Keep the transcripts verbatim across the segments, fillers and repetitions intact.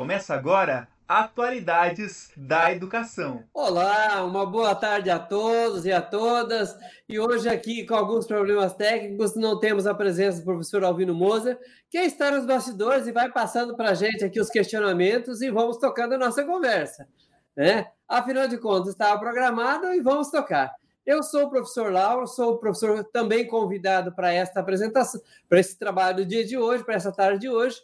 Começa agora Atualidades da Educação. Olá, uma boa tarde a todos e a todas. E hoje aqui, com alguns problemas técnicos, não temos a presença do professor Alvino Moser, que está nos bastidores e vai passando para a gente aqui os questionamentos e vamos tocando a nossa conversa, né? Afinal de contas, estava programado e vamos tocar. Eu sou o professor Lauro, sou o professor também convidado para esta apresentação, para esse trabalho do dia de hoje, para essa tarde de hoje.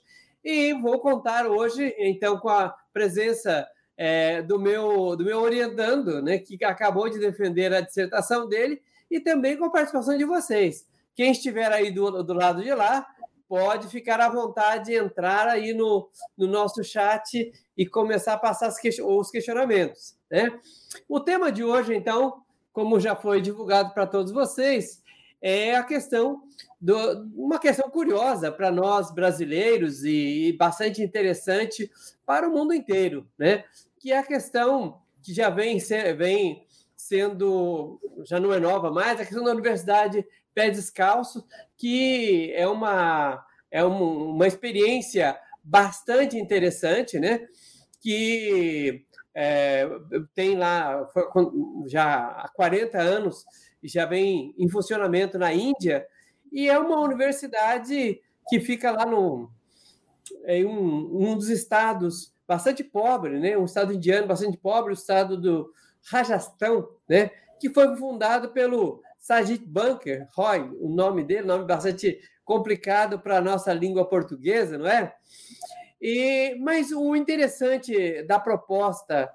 E vou contar hoje, então, com a presença é, do, meu, do meu orientando, né, que acabou de defender a dissertação dele, e também com a participação de vocês. Quem estiver aí do, do lado de lá, pode ficar à vontade de entrar aí no, no nosso chat e começar a passar as que, os questionamentos, né? O tema de hoje, então, como já foi divulgado para todos vocês, é a questão, do, uma questão curiosa para nós brasileiros e, e bastante interessante para o mundo inteiro, né? Que é a questão que já vem, ser, vem sendo, já não é nova mais, a questão da Universidade Pé-Descalço, que é uma, é um, uma experiência bastante interessante, né? Que é, tem lá já há quarenta anos, já vem em funcionamento na Índia, e é uma universidade que fica lá no, em um, um dos estados bastante pobre, né? Um estado indiano bastante pobre, o estado do Rajastão, né? Que foi fundado pelo Sajid Bunker Roy, o nome dele, nome bastante complicado para a nossa língua portuguesa, não é? E, mas o interessante da proposta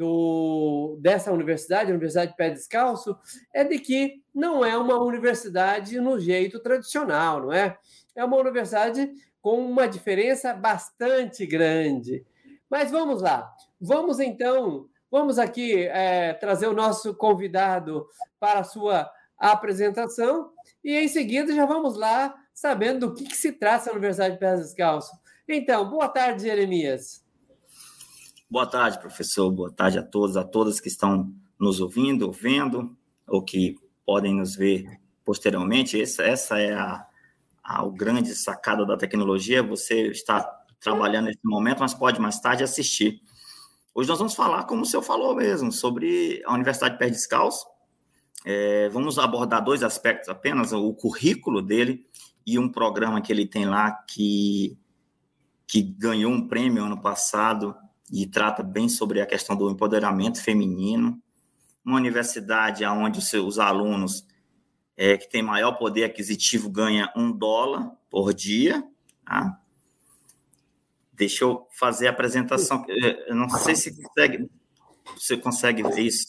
Do, dessa universidade, a Universidade Pé-Descalço, é de que não é uma universidade no jeito tradicional, não é? É uma universidade com uma diferença bastante grande. Mas vamos lá, vamos então, vamos aqui é, trazer o nosso convidado para a sua apresentação e em seguida já vamos lá sabendo do que, que se trata a Universidade Pé-Descalço. Então, boa tarde, Jeremias. Boa tarde, professor. Boa tarde a todos, a todas que estão nos ouvindo, ou vendo, ou que podem nos ver posteriormente. Essa, essa é a, a o grande sacada da tecnologia. Você está trabalhando nesse momento, mas pode mais tarde assistir. Hoje nós vamos falar, como o senhor falou mesmo, sobre a Universidade Pé-Descalço. É, vamos abordar dois aspectos apenas, o currículo dele e um programa que ele tem lá que, que ganhou um prêmio ano passado, e trata bem sobre a questão do empoderamento feminino, uma universidade onde os seus alunos é, que têm maior poder aquisitivo ganham um dólar por dia. Tá? Deixa eu fazer a apresentação. Eu não sei se consegue, você consegue ver isso.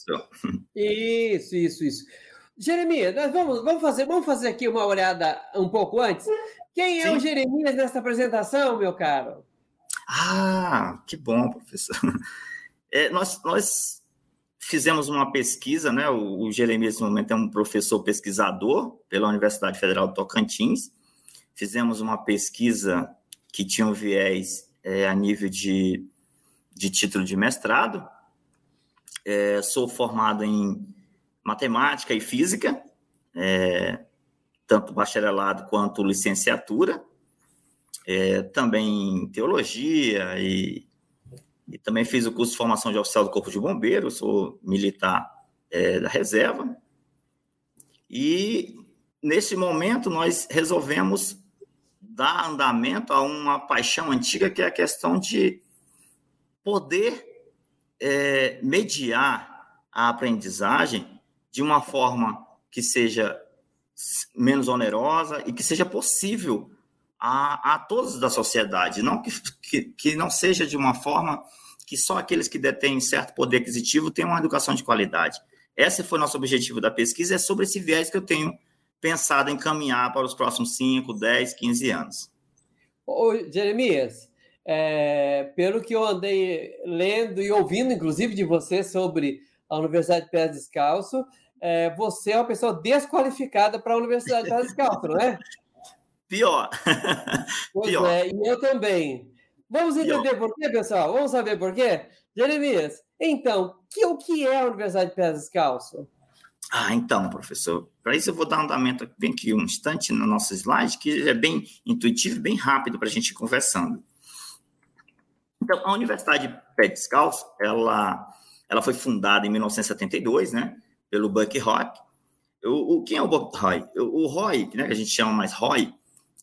Isso, isso, isso. Jeremias, nós vamos, vamos, fazer, vamos fazer aqui uma olhada um pouco antes. Quem é Sim. o Jeremias nessa apresentação, meu caro? Ah, que bom, professor. É, nós, nós fizemos uma pesquisa, né? O, o Jeremias, no momento, é um professor pesquisador pela Universidade Federal do Tocantins. Fizemos uma pesquisa que tinha um viés é, a nível de, de título de mestrado. É, sou formado em matemática e física, é, tanto bacharelado quanto licenciatura. É, também teologia e, e também fiz o curso de formação de oficial do Corpo de Bombeiros, sou militar é, da reserva. E, nesse momento, nós resolvemos dar andamento a uma paixão antiga, que é a questão de poder é, mediar a aprendizagem de uma forma que seja menos onerosa e que seja possível A, a todos da sociedade, não que, que, que não seja de uma forma que só aqueles que detêm certo poder aquisitivo tenham uma educação de qualidade. Esse foi o nosso objetivo da pesquisa, é sobre esse viés que eu tenho pensado em caminhar para os próximos cinco, dez, quinze anos. Ô, Jeremias, é, pelo que eu andei lendo e ouvindo, inclusive, de você sobre a Universidade Pé-Descalço, é, você é uma pessoa desqualificada para a Universidade Pé-Descalço, não é? Pior. Pois Pior. É, e eu também. Vamos entender Pior. por quê, pessoal? Vamos saber por quê? Jeremias, então, que, o que é a Universidade Pé-Descalço? Ah, então, professor, para isso eu vou dar um andamento bem aqui um instante no nosso slide, que é bem intuitivo, bem rápido para a gente ir conversando. Então, a Universidade Pé-Descalço, ela, ela foi fundada em mil novecentos e setenta e dois, né, pelo Buck Roy. O, o, quem é o Buck Roy? O, o Roy, né, que a gente chama mais Roy,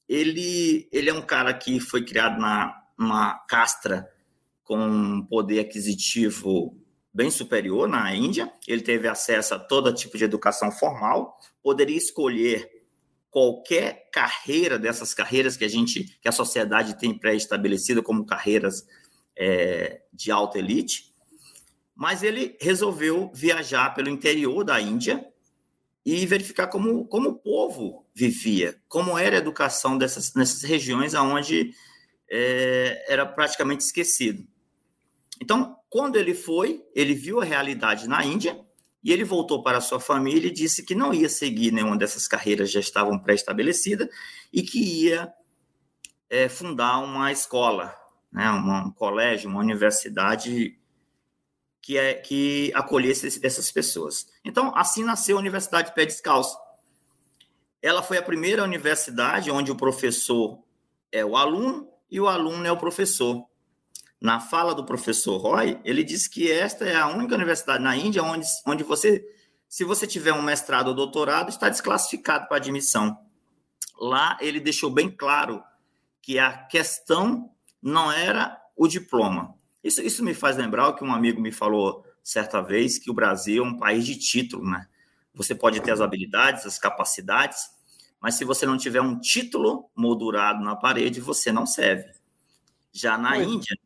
ele, ele é um cara que foi criado na uma castra com um poder aquisitivo bem superior na Índia. Ele teve acesso a todo tipo de educação formal, poderia escolher qualquer carreira dessas carreiras que a gente, que a sociedade tem pré-estabelecida como carreiras é, de alta elite, mas ele resolveu viajar pelo interior da Índia e verificar como, como o povo vivia, como era a educação dessas, nessas regiões onde é, era praticamente esquecido. Então, quando ele foi, ele viu a realidade na Índia e ele voltou para a sua família e disse que não ia seguir nenhuma dessas carreiras que já estavam pré-estabelecidas e que ia é, fundar uma escola, né, uma, um colégio, uma universidade que, é, que acolhesse essas pessoas. Então, assim nasceu a Universidade Pé-Descalço. Ela foi a primeira universidade onde o professor é o aluno e o aluno é o professor. Na fala do professor Roy, ele diz que esta é a única universidade na Índia onde, onde você, se você tiver um mestrado ou doutorado, está desclassificado para admissão. Lá, ele deixou bem claro que a questão não era o diploma. Isso, isso me faz lembrar o que um amigo me falou certa vez, que o Brasil é um país de título, né? Você pode ter as habilidades, as capacidades, mas se você não tiver um título moldurado na parede, você não serve. Já na pois. Índia...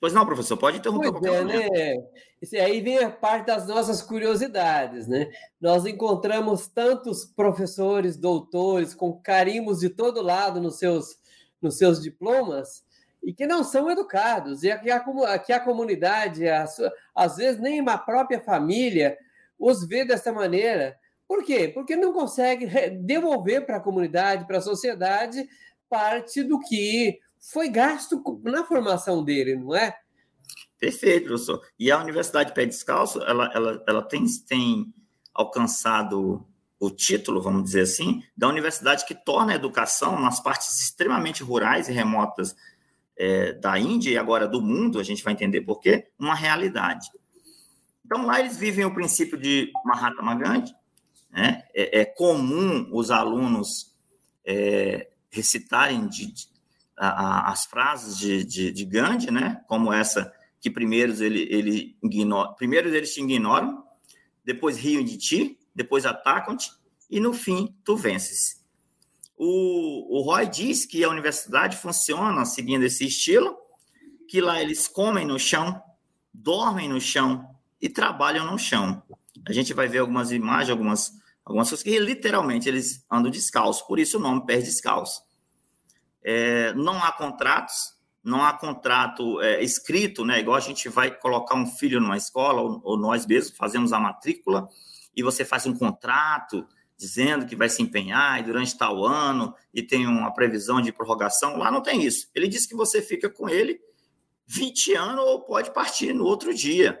Pois não, professor, pode interromper pois qualquer momento. É, né? Isso aí vem a parte das nossas curiosidades, né? Nós encontramos tantos professores, doutores, com carimbos de todo lado nos seus, nos seus diplomas, e que não são educados, e que a, que a comunidade, a, às vezes nem a própria família, os vê dessa maneira. Por quê? Porque não consegue devolver para a comunidade, para a sociedade, parte do que foi gasto na formação dele, não é? Perfeito, professor. E a Universidade Pé-Descalço, ela, ela, ela tem, tem alcançado o título, vamos dizer assim, da universidade que torna a educação nas partes extremamente rurais e remotas É, da Índia e agora do mundo, a gente vai entender por quê, uma realidade. Então, lá eles vivem o princípio de Mahatma Gandhi, né? é, é comum os alunos é, recitarem de, de, a, a, as frases de, de, de Gandhi, né? Como essa que primeiros, ele, ele ignora, primeiros eles te ignoram, depois riem de ti, depois atacam-te e, no fim, tu vences. O, o Roy diz que a universidade funciona seguindo esse estilo, que lá eles comem no chão, dormem no chão e trabalham no chão. A gente vai ver algumas imagens, algumas, algumas coisas que literalmente eles andam descalços, por isso o nome Pé-Descalço. É, não há contratos, não há contrato é, escrito, né? Igual a gente vai colocar um filho numa escola, ou, ou nós mesmos fazemos a matrícula, e você faz um contrato dizendo que vai se empenhar e durante tal ano e tem uma previsão de prorrogação. Lá não tem isso. Ele diz que você fica com ele vinte anos ou pode partir no outro dia.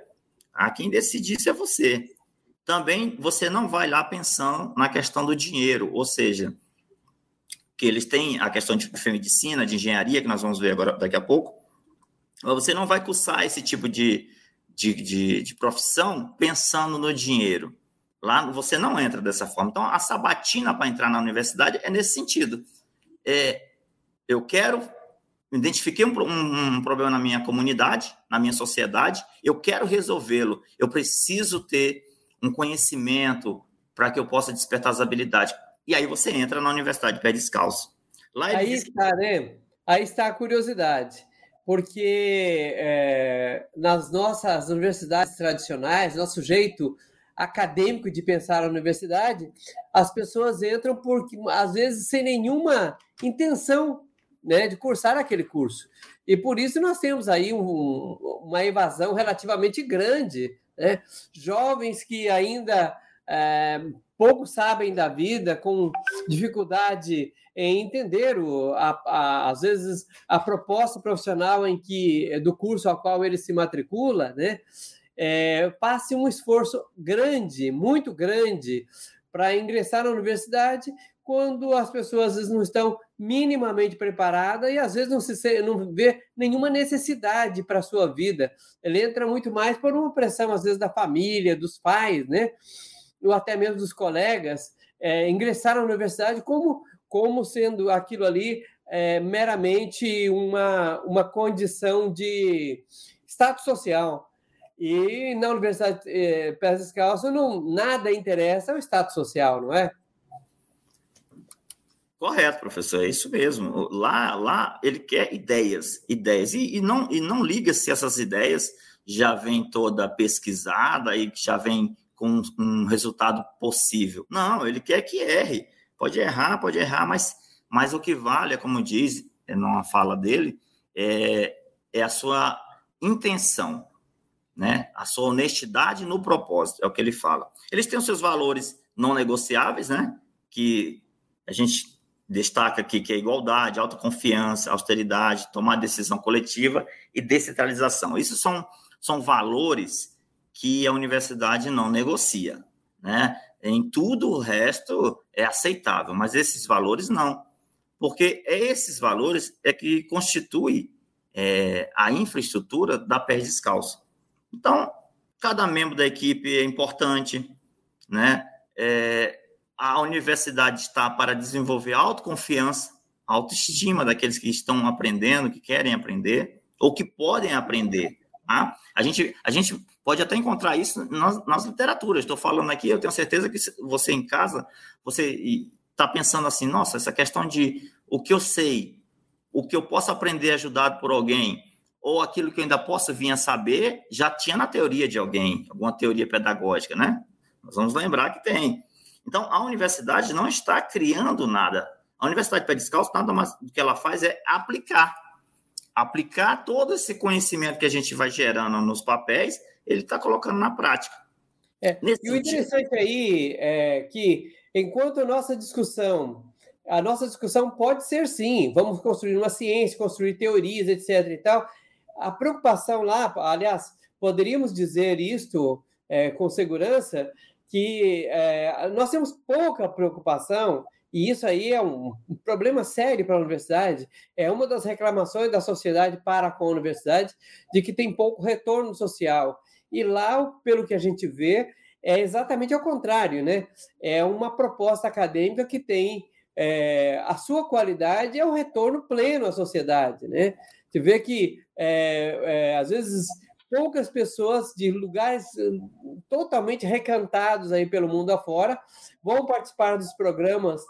Ah, quem decide isso é você. Também você não vai lá pensando na questão do dinheiro, ou seja, que eles têm a questão de medicina, de engenharia, que nós vamos ver agora daqui a pouco. Você não vai cursar esse tipo de, de, de, de profissão pensando no dinheiro. Lá você não entra dessa forma. Então, a sabatina para entrar na universidade é nesse sentido. É, eu quero... Identifiquei um, um, um problema na minha comunidade, na minha sociedade, eu quero resolvê-lo. Eu preciso ter um conhecimento para que eu possa despertar as habilidades. E aí você entra na universidade Pé-Descalço. Lá aí, está, né? Aí está a curiosidade. Porque é, nas nossas universidades tradicionais, nosso jeito... acadêmico de pensar a universidade, as pessoas entram porque às vezes sem nenhuma intenção, né, de cursar aquele curso. E por isso nós temos aí um, uma evasão relativamente grande, né? Jovens que ainda é, pouco sabem da vida, com dificuldade em entender o, a, a, às vezes a proposta profissional em que, do curso ao qual ele se matricula, né? É, passe um esforço grande, muito grande, para ingressar na universidade, quando as pessoas não estão minimamente preparadas e, às vezes, não, se, não vê nenhuma necessidade para a sua vida. Ele entra muito mais por uma pressão, às vezes, da família, dos pais, né? Ou até mesmo dos colegas. É, ingressar na universidade como, como sendo aquilo ali é, meramente uma, uma condição de status social. E na Universidade é, Pé-Descalço não nada interessa o status social, não é? Correto, professor, é isso mesmo. Lá, lá ele quer ideias, ideias. E, e, não, e não liga se essas ideias já vêm toda pesquisada e já vêm com um resultado possível. Não, ele quer que erre. Pode errar, pode errar, mas, mas o que vale, como diz numa fala dele, é, é a sua intenção, né? A sua honestidade no propósito, é o que ele fala. Eles têm os seus valores não negociáveis, né? Que a gente destaca aqui, que é igualdade, autoconfiança, austeridade, tomar decisão coletiva e descentralização. Isso são, são valores que a universidade não negocia, né? Em tudo o resto é aceitável, mas esses valores não, porque esses valores é que constituem é, a infraestrutura da Pé-Descalço. Então, cada membro da equipe é importante, né? É, a universidade está para desenvolver autoconfiança, autoestima daqueles que estão aprendendo, que querem aprender, ou que podem aprender. Tá? A gente, a gente pode até encontrar isso nas, nas literaturas. Estou falando aqui, eu tenho certeza que você em casa, você está pensando assim, nossa, essa questão de o que eu sei, o que eu posso aprender ajudado por alguém, ou aquilo que eu ainda posso vir a saber, já tinha na teoria de alguém, alguma teoria pedagógica, né? Nós vamos lembrar que tem. Então, a universidade não está criando nada. A Universidade Pé-Descalço, nada mais do que ela faz é aplicar. Aplicar todo esse conhecimento que a gente vai gerando nos papéis, ele está colocando na prática. É. Nesse e o interessante sentido. Aí é que, enquanto a nossa discussão, a nossa discussão pode ser, sim, vamos construir uma ciência, construir teorias, etcétera e tal, a preocupação lá, aliás, poderíamos dizer isto é, com segurança, que é, nós temos pouca preocupação, e isso aí é um problema sério para a universidade, é uma das reclamações da sociedade para com a universidade, de que tem pouco retorno social. E lá, pelo que a gente vê, é exatamente ao contrário, né? É uma proposta acadêmica que tem é, a sua qualidade e é um retorno pleno à sociedade, né? Você vê que, é, é, às vezes, poucas pessoas de lugares totalmente recantados aí pelo mundo afora vão participar dos programas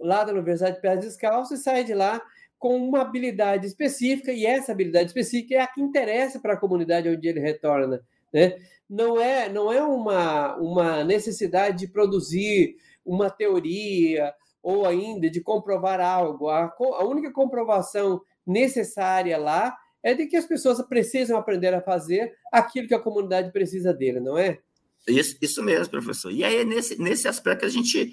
lá da Universidade Pé-Descalço e saem de lá com uma habilidade específica, e essa habilidade específica é a que interessa para a comunidade onde ele retorna, né? Não é, não é uma, uma necessidade de produzir uma teoria ou ainda de comprovar algo. A, a única comprovação necessária lá é de que as pessoas precisam aprender a fazer aquilo que a comunidade precisa dele, não é? Isso, isso mesmo, professor. E aí, nesse, nesse aspecto, que a gente,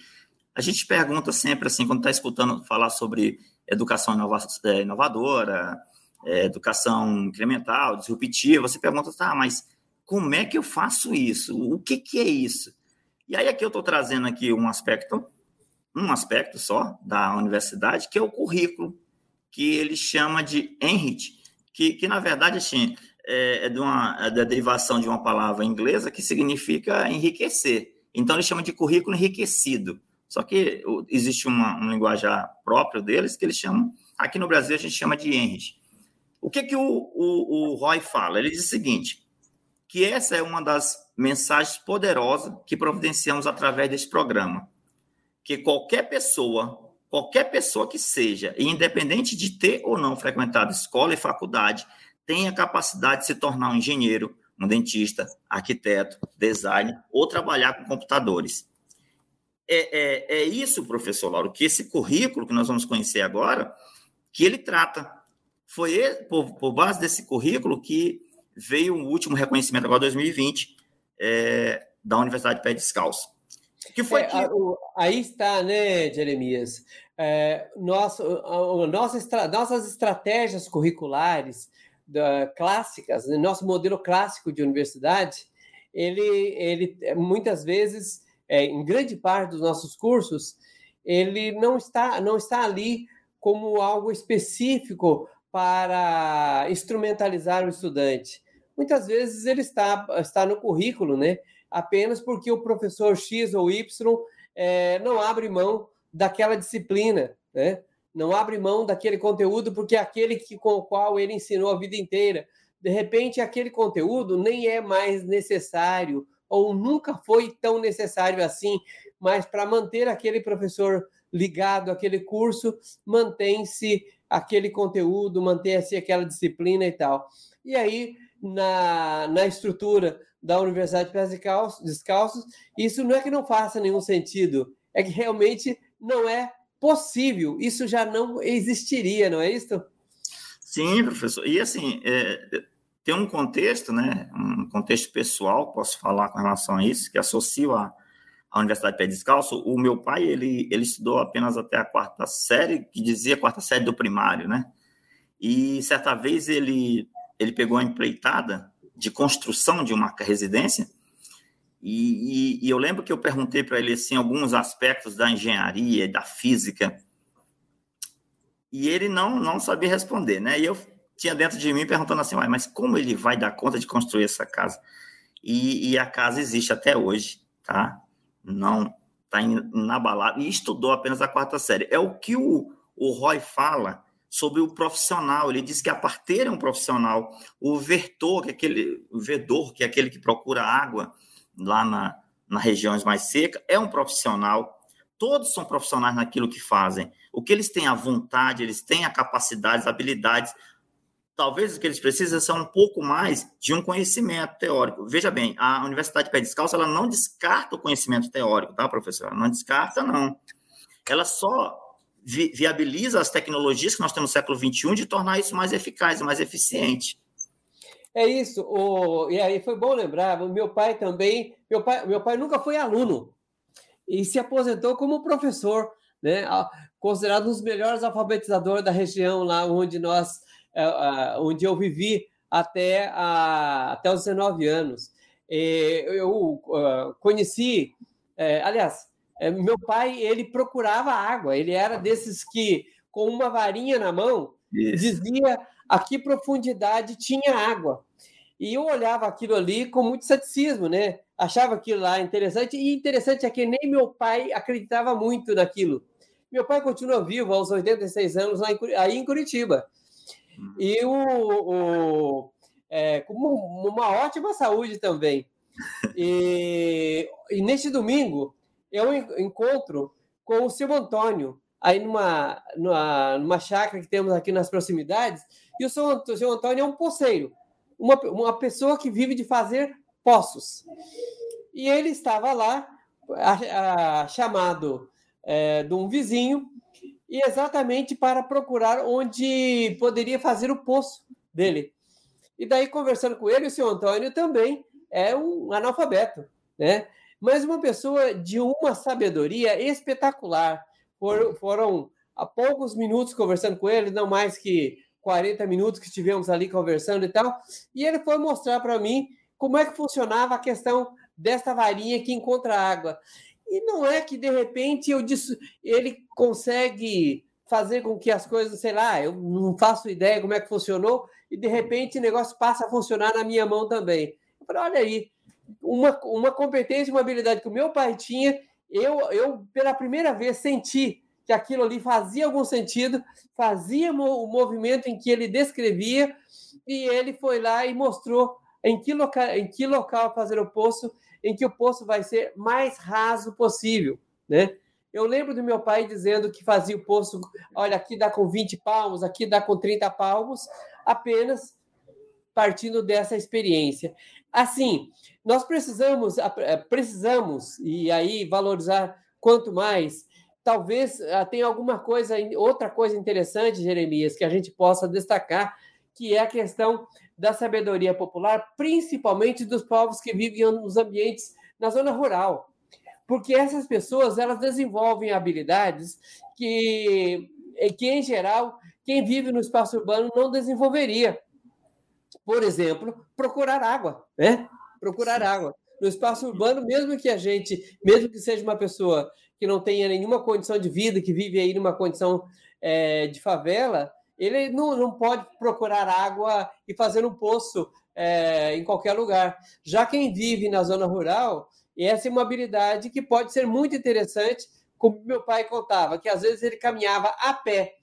a gente pergunta sempre, assim, quando está escutando falar sobre educação inova, é, inovadora, é, educação incremental, disruptiva, você pergunta, tá, mas como é que eu faço isso? O que, que é isso? E aí, aqui eu estou trazendo aqui um aspecto, um aspecto só da universidade, que é o currículo, que ele chama de Enrich, Que, que, na verdade, assim, é, de uma, é da derivação de uma palavra inglesa que significa enriquecer. Então, eles chamam de currículo enriquecido. Só que o, existe uma, um linguajar próprio deles que eles chamam... Aqui no Brasil, a gente chama de Enrich. O que, que o, o, o Roy fala? Ele diz o seguinte, que essa é uma das mensagens poderosas que providenciamos através desse programa. Que qualquer pessoa... Qualquer pessoa que seja, independente de ter ou não frequentado escola e faculdade, tem a capacidade de se tornar um engenheiro, um dentista, arquiteto, designer ou trabalhar com computadores. É, é, é isso, professor Lauro, que esse currículo que nós vamos conhecer agora, que ele trata. Foi ele, por, por base desse currículo que veio o último reconhecimento agora dois mil e vinte é, da Universidade Pé-Descalço. Que foi é, que... Aí está, né, Jeremias? É, nosso, a, a nossa estra, nossas estratégias curriculares da, clássicas, né, nosso modelo clássico de universidade, ele, ele muitas vezes, é, em grande parte dos nossos cursos, ele não está, não está ali como algo específico para instrumentalizar o estudante. Muitas vezes ele está, está no currículo, né? Apenas porque o professor X ou Y é, não abre mão daquela disciplina, né? Não abre mão daquele conteúdo porque é aquele que, com o qual ele ensinou a vida inteira. De repente, aquele conteúdo nem é mais necessário ou nunca foi tão necessário assim, mas para manter aquele professor ligado àquele curso, mantém-se aquele conteúdo, mantém-se aquela disciplina e tal. E aí, na, na estrutura da Universidade Pé-Descalço, isso não é que não faça nenhum sentido, é que realmente não é possível, isso já não existiria, não é isso? Sim, professor, e assim, é, tem um contexto, né, um contexto pessoal, posso falar com relação a isso, que associo a, a Universidade Pé-Descalço. O meu pai, ele, ele estudou apenas até a quarta série, que dizia quarta série do primário, né, e certa vez ele, ele pegou a empreitada de construção de uma residência. E, e, e eu lembro que eu perguntei para ele assim, alguns aspectos da engenharia e da física, e ele não, não sabia responder, né? E eu tinha dentro de mim perguntando assim, mas como ele vai dar conta de construir essa casa? E, e a casa existe até hoje, tá? Não está inabalada, e estudou apenas a quarta série. É o que o, o Roy fala sobre o profissional. Ele diz que a parteira é um profissional, o vertor, que é aquele, o vedor, que é aquele que procura água lá na, na regiões mais secas, é um profissional. Todos são profissionais naquilo que fazem. O que eles têm à vontade, eles têm a capacidade, as habilidades. Talvez o que eles precisam são um pouco mais de um conhecimento teórico. Veja bem, a Universidade Pé-Descalço, ela não descarta o conhecimento teórico, tá, professor? Ela não descarta, não. Ela só vi- viabiliza as tecnologias que nós temos no século vinte e um de tornar isso mais eficaz, mais eficiente. É isso, o, e aí foi bom lembrar, meu pai também, meu pai, meu pai nunca foi aluno e se aposentou como professor, né? Considerado um dos melhores alfabetizadores da região lá onde, nós, onde eu vivi até, a, até os dezenove anos. Eu conheci, aliás, meu pai, ele procurava água, ele era desses que com uma varinha na mão isso. Dizia... a que profundidade tinha água. E eu olhava aquilo ali com muito ceticismo, né? Achava aquilo lá interessante, e interessante é que nem meu pai acreditava muito naquilo. Meu pai continua vivo aos oitenta e seis anos, lá em, aí em Curitiba. E o, o, é, com uma ótima saúde também. E, e neste domingo, eu encontro com o seu Antônio, aí numa, numa, numa chácara que temos aqui nas proximidades, e o seu Antônio é um poceiro, uma, uma pessoa que vive de fazer poços. E ele estava lá, a, a, chamado é, de um vizinho, e exatamente para procurar onde poderia fazer o poço dele. E daí, conversando com ele, o seu Antônio também é um analfabeto, né? Mas uma pessoa de uma sabedoria espetacular. Foram há poucos minutos conversando com ele, não mais que quarenta minutos que estivemos ali conversando e tal, e ele foi mostrar para mim como é que funcionava a questão desta varinha que encontra água. E não é que, de repente, eu disse, ele consegue fazer com que as coisas, sei lá, eu não faço ideia como é que funcionou, e, de repente, o negócio passa a funcionar na minha mão também. Eu falei, olha aí, uma, uma competência, uma habilidade que o meu pai tinha. Eu, eu, pela primeira vez, senti que aquilo ali fazia algum sentido, fazia o movimento em que ele descrevia, e ele foi lá e mostrou em que local, em que local fazer o poço, em que o poço vai ser mais raso possível, né? Eu lembro do meu pai dizendo que fazia o poço, olha, aqui dá com vinte palmos, aqui dá com trinta palmos, apenas partindo dessa experiência. Assim, nós precisamos, precisamos, e aí valorizar quanto mais, talvez tenha alguma coisa, outra coisa interessante, Jeremias, que a gente possa destacar, que é a questão da sabedoria popular, principalmente dos povos que vivem nos ambientes, na zona rural, porque essas pessoas, elas desenvolvem habilidades que, que em geral, quem vive no espaço urbano não desenvolveria. Por exemplo, procurar água, né? Procurar água. No espaço urbano, mesmo que a gente, mesmo que seja uma pessoa que não tenha nenhuma condição de vida, que vive aí numa condição é, de favela, ele não, não pode procurar água e fazer um poço é, em qualquer lugar. Já quem vive na zona rural, essa é uma habilidade que pode ser muito interessante, como meu pai contava, que às vezes ele caminhava a pé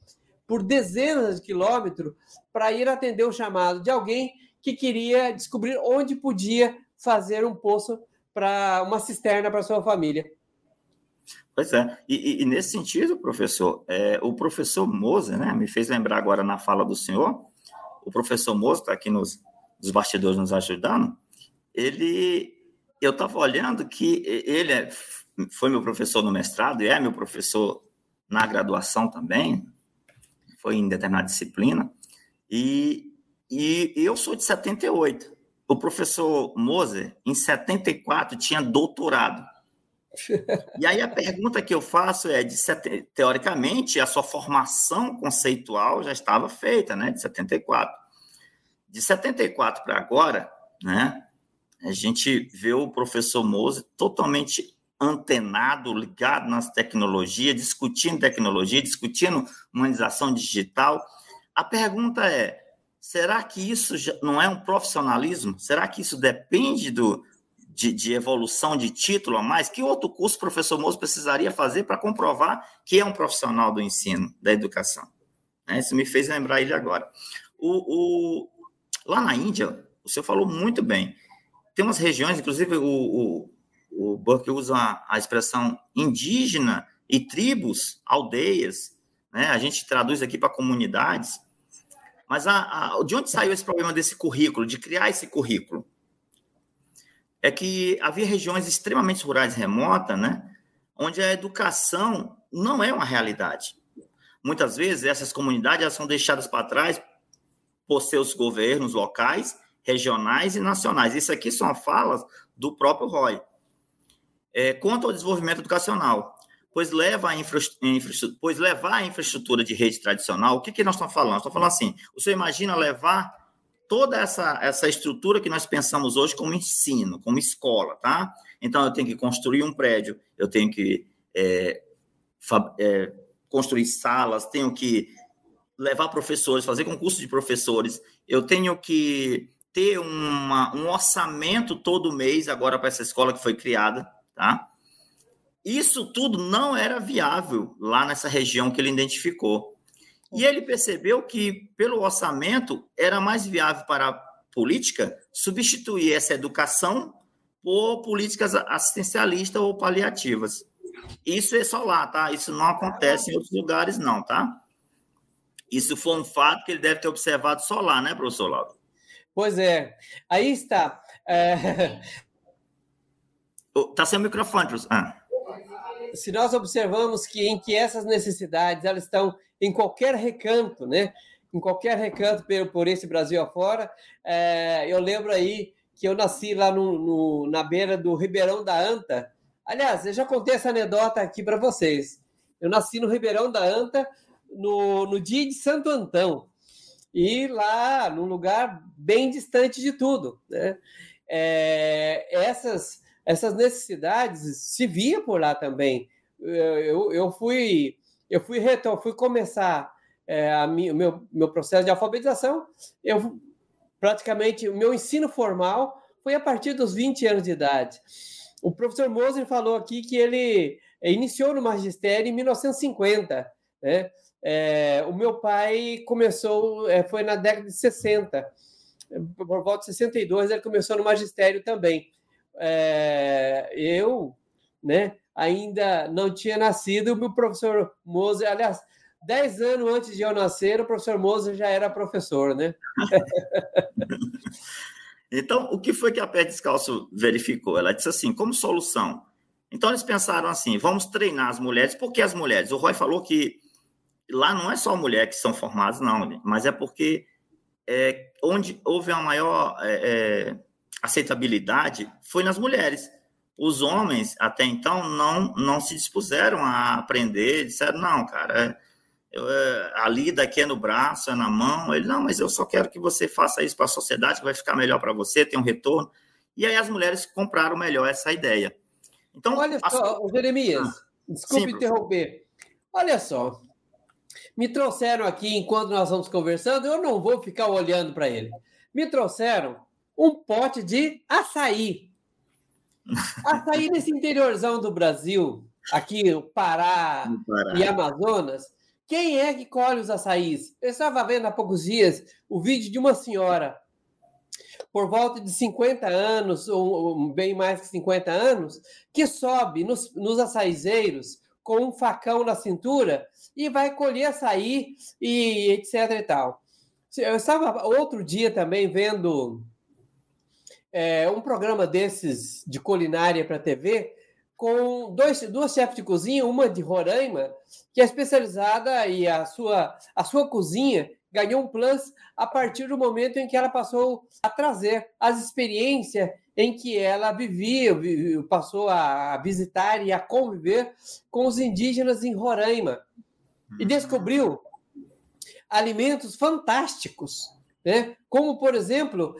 por dezenas de quilômetros para ir atender o chamado de alguém que queria descobrir onde podia fazer um poço, para uma cisterna para sua família. Pois é. E, e, e nesse sentido, professor, é, o professor Moser, né, me fez lembrar agora na fala do senhor, o professor Moser está aqui nos, nos bastidores nos ajudando, ele, eu estava olhando que ele é, foi meu professor no mestrado e é meu professor na graduação também, foi em determinada disciplina, e, e eu sou de setenta e oito. O professor Moser, em setenta e quatro, tinha doutorado. E aí a pergunta que eu faço é, de, teoricamente, a sua formação conceitual já estava feita, né, de setenta e quatro. De setenta e quatro para agora, né, a gente vê o professor Moser totalmente antenado, ligado nas tecnologias, discutindo tecnologia, discutindo humanização digital. A pergunta é, será que isso não é um profissionalismo? Será que isso depende do, de, de evolução de título a mais? Que outro curso o professor Moser precisaria fazer para comprovar que é um profissional do ensino, da educação? É, isso me fez lembrar ele agora. O, o, lá na Índia, o senhor falou muito bem. Tem umas regiões, inclusive o, o, o Buck usa a expressão indígena e tribos, aldeias, né? A gente traduz aqui para comunidades. Mas a, a, de onde saiu esse problema desse currículo, de criar esse currículo? É que havia regiões extremamente rurais remotas, né, onde a educação não é uma realidade. Muitas vezes, essas comunidades elas são deixadas para trás por seus governos locais, regionais e nacionais. Isso aqui são falas do próprio Roy. É, quanto ao desenvolvimento educacional, pois levar a, infra, infra, pois levar a infraestrutura de rede tradicional, o que, que nós estamos falando? Nós estamos falando assim, o senhor imagina levar toda essa, essa estrutura que nós pensamos hoje como ensino, como escola, tá? Então, eu tenho que construir um prédio, eu tenho que é, fa, é, construir salas, tenho que levar professores, fazer concurso de professores, eu tenho que ter uma, um orçamento todo mês agora para essa escola que foi criada, tá? Isso tudo não era viável lá nessa região que ele identificou. E ele percebeu que, pelo orçamento, era mais viável para a política substituir essa educação por políticas assistencialistas ou paliativas. Isso é só lá, tá? Isso não acontece em outros lugares, não, tá? Isso foi um fato que ele deve ter observado só lá, né, professor Lauro? Pois é. Aí está. É... Tá sem o microfone, professor. Ah. Se nós observamos que em que essas necessidades elas estão em qualquer recanto, né? Em qualquer recanto por, por esse Brasil afora, é, eu lembro aí que eu nasci lá no, no, na beira do Ribeirão da Anta. Aliás, eu já contei essa anedota aqui para vocês. Eu nasci no Ribeirão da Anta no, no dia de Santo Antão, e lá num lugar bem distante de tudo, né? É, essas... Essas necessidades se via por lá também. Eu, eu, fui, eu fui, retor, fui começar é, a mi, o meu, meu processo de alfabetização. Eu, praticamente, o meu ensino formal foi a partir dos vinte anos de idade. O professor Moser falou aqui que ele iniciou no magistério em mil novecentos e cinquenta. Né? É, o meu pai começou, é, foi na década de sessenta. Por volta de sessenta e dois, ele começou no magistério também. É, eu, né, ainda não tinha nascido, o professor Moser, aliás, dez anos antes de eu nascer, o professor Moser já era professor, né? Então, o que foi que a Pé Descalço verificou? Ela disse assim, como solução. Então, eles pensaram assim, vamos treinar as mulheres. Por que as mulheres? O Roy falou que lá não é só mulher que são formadas, não, mas é porque é, onde houve a maior... É, é, aceitabilidade foi nas mulheres. Os homens, até então, não, não se dispuseram a aprender, disseram, não, cara, eu, eu, a lida aqui é no braço, é na mão. Ele, não, mas eu só quero que você faça isso para a sociedade, que vai ficar melhor para você, tem um retorno. E aí as mulheres compraram melhor essa ideia. Então, olha só, a... Jeremias, ah. Desculpe Sim, interromper. Olha só, me trouxeram aqui, enquanto nós vamos conversando, eu não vou ficar olhando para ele. Me trouxeram um pote de açaí. Açaí nesse interiorzão do Brasil, aqui no Pará, no Pará e Amazonas. Quem é que colhe os açaís? Eu estava vendo há poucos dias o vídeo de uma senhora, por volta de cinquenta anos, ou bem mais que cinquenta anos, que sobe nos, nos açaizeiros com um facão na cintura e vai colher açaí e etc e tal. Eu estava outro dia também vendo é, um programa desses de culinária para T V, com dois, duas chefes de cozinha, uma de Roraima, que é especializada e a sua, a sua cozinha ganhou um plus a partir do momento em que ela passou a trazer as experiências em que ela vivia, passou a visitar e a conviver com os indígenas em Roraima e descobriu alimentos fantásticos, né? Como, por exemplo,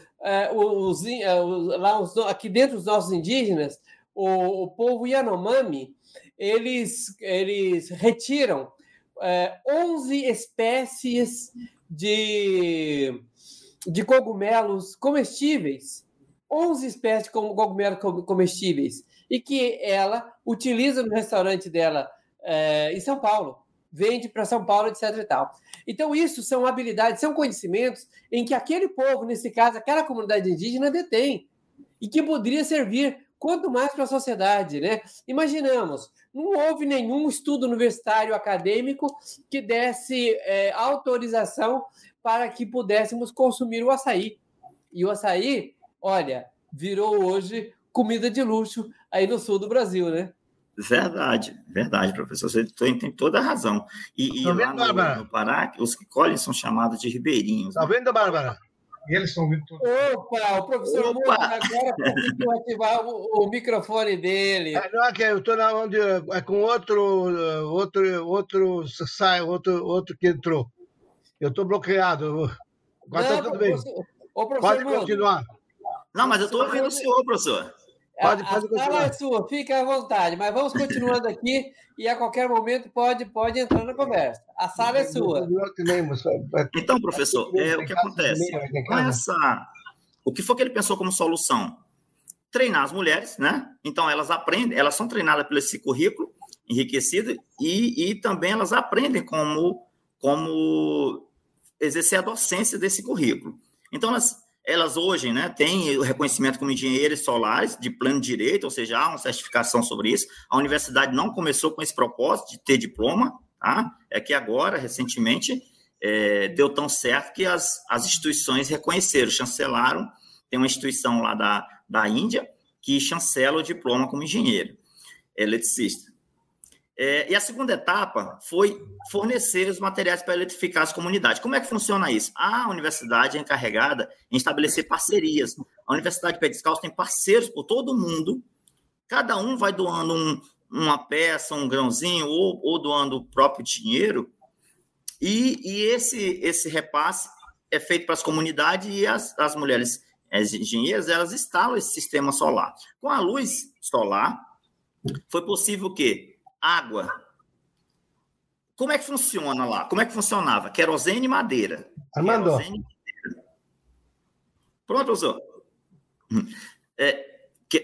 os, lá os, aqui dentro dos nossos indígenas, O, o povo Yanomami, eles, eles retiram é, onze espécies de, de cogumelos comestíveis, onze espécies de cogumelos comestíveis, e que ela utiliza no restaurante dela é, em São Paulo, vende para São Paulo, etc e tal. Então, isso são habilidades, são conhecimentos em que aquele povo, nesse caso, aquela comunidade indígena detém, e que poderia servir quanto mais para a sociedade, né? Imaginamos, não houve nenhum estudo universitário acadêmico que desse é, autorização para que pudéssemos consumir o açaí. E o açaí, olha, virou hoje comida de luxo aí no sul do Brasil, né? Verdade, verdade, professor. Você tem, tem toda a razão. E, e tá vendo, lá no, no Pará, os que colhem são chamados de ribeirinhos. Tá vendo, Bárbara? E eles estão ouvindo tudo. Opa, o professor Opa. Moura agora conseguiu ativar o, o microfone dele. Ah, não, que eu estou na onde é com outro, outro, outro sai, outro, outro que entrou. Eu estou bloqueado. Agora está tudo bem. Ô, pode continuar. Não, mas eu estou ouvindo o senhor, professor. Pode, pode a continuar. Sala é sua, fica à vontade, mas vamos continuando aqui e a qualquer momento pode, pode entrar na conversa. A sala é sua. Então, professor, é, o que acontece? Essa, o que foi que ele pensou como solução? Treinar as mulheres, né? Então, elas aprendem, elas são treinadas pelo esse currículo enriquecido e, e também elas aprendem como, como exercer a docência desse currículo. Então, elas... Elas hoje, né, têm o reconhecimento como engenheiros solares de pleno direito, ou seja, há uma certificação sobre isso. A universidade não começou com esse propósito de ter diploma, tá? É que agora, recentemente, é, deu tão certo que as, as instituições reconheceram, chancelaram. Tem uma instituição lá da, da Índia que chancela o diploma como engenheiro eletricista. É, e a segunda etapa foi fornecer os materiais para eletrificar as comunidades. Como é que funciona isso? A universidade é encarregada em estabelecer parcerias. A Universidade Pé-Descalço tem parceiros por todo mundo. Cada um vai doando um, uma peça, um grãozinho, ou, ou doando o próprio dinheiro. E, e esse, esse repasse é feito para as comunidades e as, as mulheres, as engenheiras, elas instalam esse sistema solar. Com a luz solar, foi possível o quê? Água. Como é que funciona lá? Como é que funcionava? Querosene e madeira. Armando. Querosene e madeira. Pronto, professor. É,